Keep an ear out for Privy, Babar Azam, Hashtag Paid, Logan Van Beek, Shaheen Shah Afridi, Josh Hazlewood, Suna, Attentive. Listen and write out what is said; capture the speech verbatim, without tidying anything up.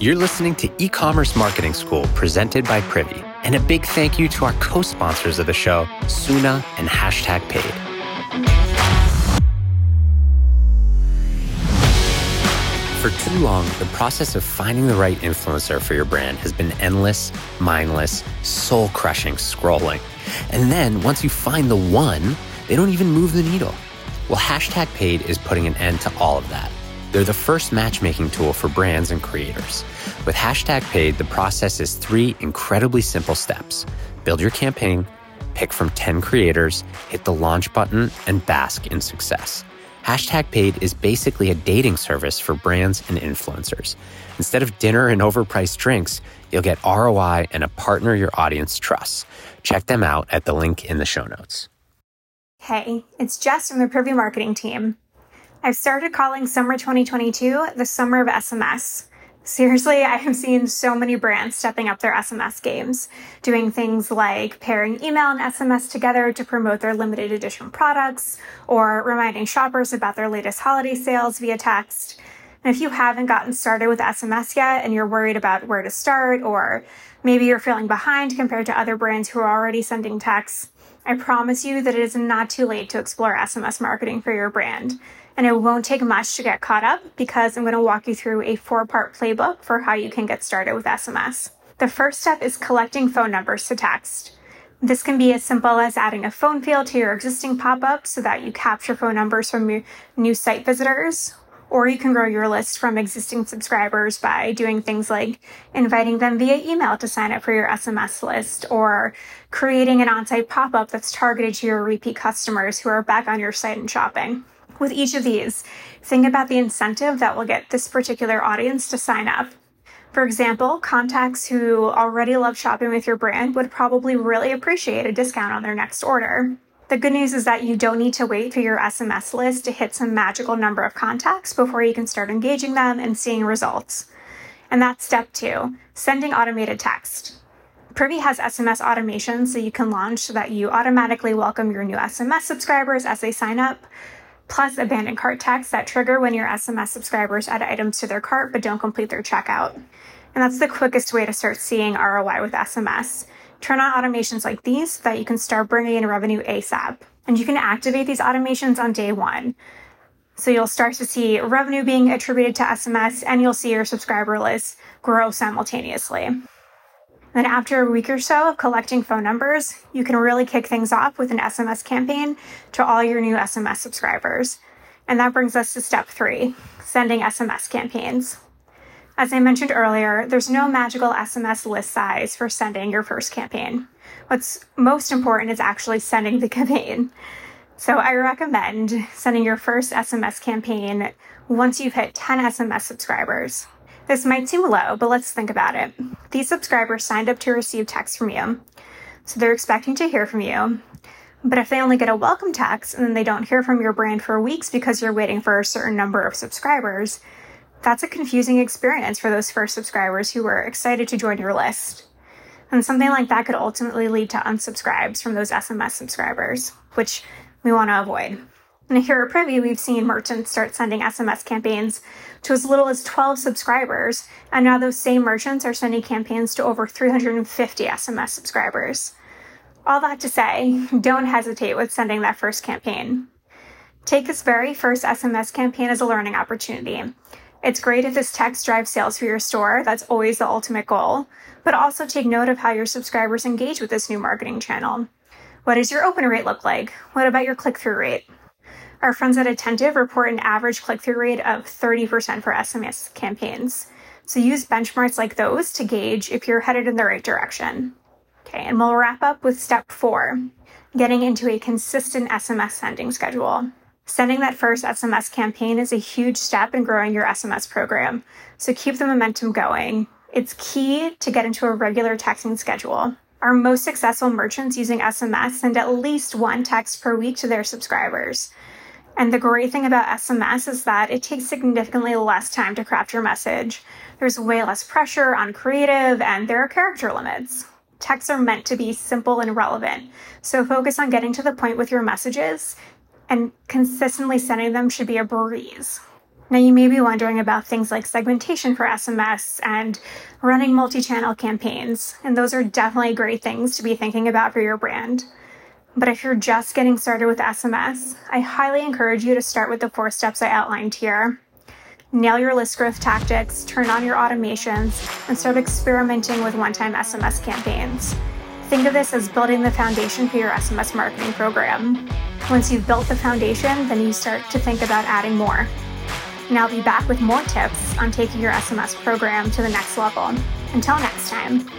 You're listening to E-commerce Marketing School, presented by Privy. And a big thank you to our co-sponsors of the show, Suna and Hashtag Paid. For too long, the process of finding the right influencer for your brand has been endless, mindless, soul-crushing scrolling. And then once you find the one, they don't even move the needle. Well, Hashtag Paid is putting an end to all of that. They're the first matchmaking tool for brands and creators. With Hashtag Paid, the process is three incredibly simple steps. Build your campaign, pick from ten creators, hit the launch button, and bask in success. Hashtag Paid is basically a dating service for brands and influencers. Instead of dinner and overpriced drinks, you'll get R O I and a partner your audience trusts. Check them out at the link in the show notes. Hey, it's Jess from the Privy Marketing Team. I've started calling summer twenty twenty-two the summer of S M S. Seriously, I have seen so many brands stepping up their S M S games, doing things like pairing email and S M S together to promote their limited edition products, or reminding shoppers about their latest holiday sales via text. And if you haven't gotten started with S M S yet and you're worried about where to start, or maybe you're feeling behind compared to other brands who are already sending texts, I promise you that it is not too late to explore S M S marketing for your brand. And it won't take much to get caught up because I'm going to walk you through a four-part playbook for how you can get started with S M S. The first step is collecting phone numbers to text. This can be as simple as adding a phone field to your existing pop-up so that you capture phone numbers from your new site visitors, or you can grow your list from existing subscribers by doing things like inviting them via email to sign up for your S M S list, or creating an on-site pop-up that's targeted to your repeat customers who are back on your site and shopping. With each of these, think about the incentive that will get this particular audience to sign up. For example, contacts who already love shopping with your brand would probably really appreciate a discount on their next order. The good news is that you don't need to wait for your S M S list to hit some magical number of contacts before you can start engaging them and seeing results. And that's step two, sending automated text. Privy has S M S automation, so you can launch so that you automatically welcome your new S M S subscribers as they sign up, plus abandoned cart texts that trigger when your S M S subscribers add items to their cart but don't complete their checkout. And that's the quickest way to start seeing R O I with S M S. Turn on automations like these so that you can start bringing in revenue ASAP. And you can activate these automations on day one. So you'll start to see revenue being attributed to S M S, and you'll see your subscriber list grow simultaneously. Then after a week or so of collecting phone numbers, you can really kick things off with an S M S campaign to all your new S M S subscribers. And that brings us to step three, sending S M S campaigns. As I mentioned earlier, there's no magical S M S list size for sending your first campaign. What's most important is actually sending the campaign. So I recommend sending your first S M S campaign once you've hit ten S M S subscribers. This might seem low, but let's think about it. These subscribers signed up to receive texts from you, so they're expecting to hear from you. But if they only get a welcome text and then they don't hear from your brand for weeks because you're waiting for a certain number of subscribers, that's a confusing experience for those first subscribers who were excited to join your list. And something like that could ultimately lead to unsubscribes from those S M S subscribers, which we want to avoid. And here at Privy, we've seen merchants start sending S M S campaigns to as little as twelve subscribers, and now those same merchants are sending campaigns to over three hundred fifty S M S subscribers. All that to say, don't hesitate with sending that first campaign. Take this very first S M S campaign as a learning opportunity. It's great if this text drives sales for your store, that's always the ultimate goal, but also take note of how your subscribers engage with this new marketing channel. What does your open rate look like? What about your click-through rate? Our friends at Attentive report an average click-through rate of thirty percent for S M S campaigns. So use benchmarks like those to gauge if you're headed in the right direction. Okay, and we'll wrap up with step four, getting into a consistent S M S sending schedule. Sending that first S M S campaign is a huge step in growing your S M S program, so keep the momentum going. It's key to get into a regular texting schedule. Our most successful merchants using S M S send at least one text per week to their subscribers. And the great thing about S M S is that it takes significantly less time to craft your message. There's way less pressure on creative, and there are character limits. Texts are meant to be simple and relevant, so focus on getting to the point with your messages, and consistently sending them should be a breeze. Now, you may be wondering about things like segmentation for S M S and running multi-channel campaigns, and those are definitely great things to be thinking about for your brand. But if you're just getting started with S M S, I highly encourage you to start with the four steps I outlined here. Nail your list growth tactics, turn on your automations, and start experimenting with one-time S M S campaigns. Think of this as building the foundation for your S M S marketing program. Once you've built the foundation, then you start to think about adding more. And I'll be back with more tips on taking your S M S program to the next level. Until next time.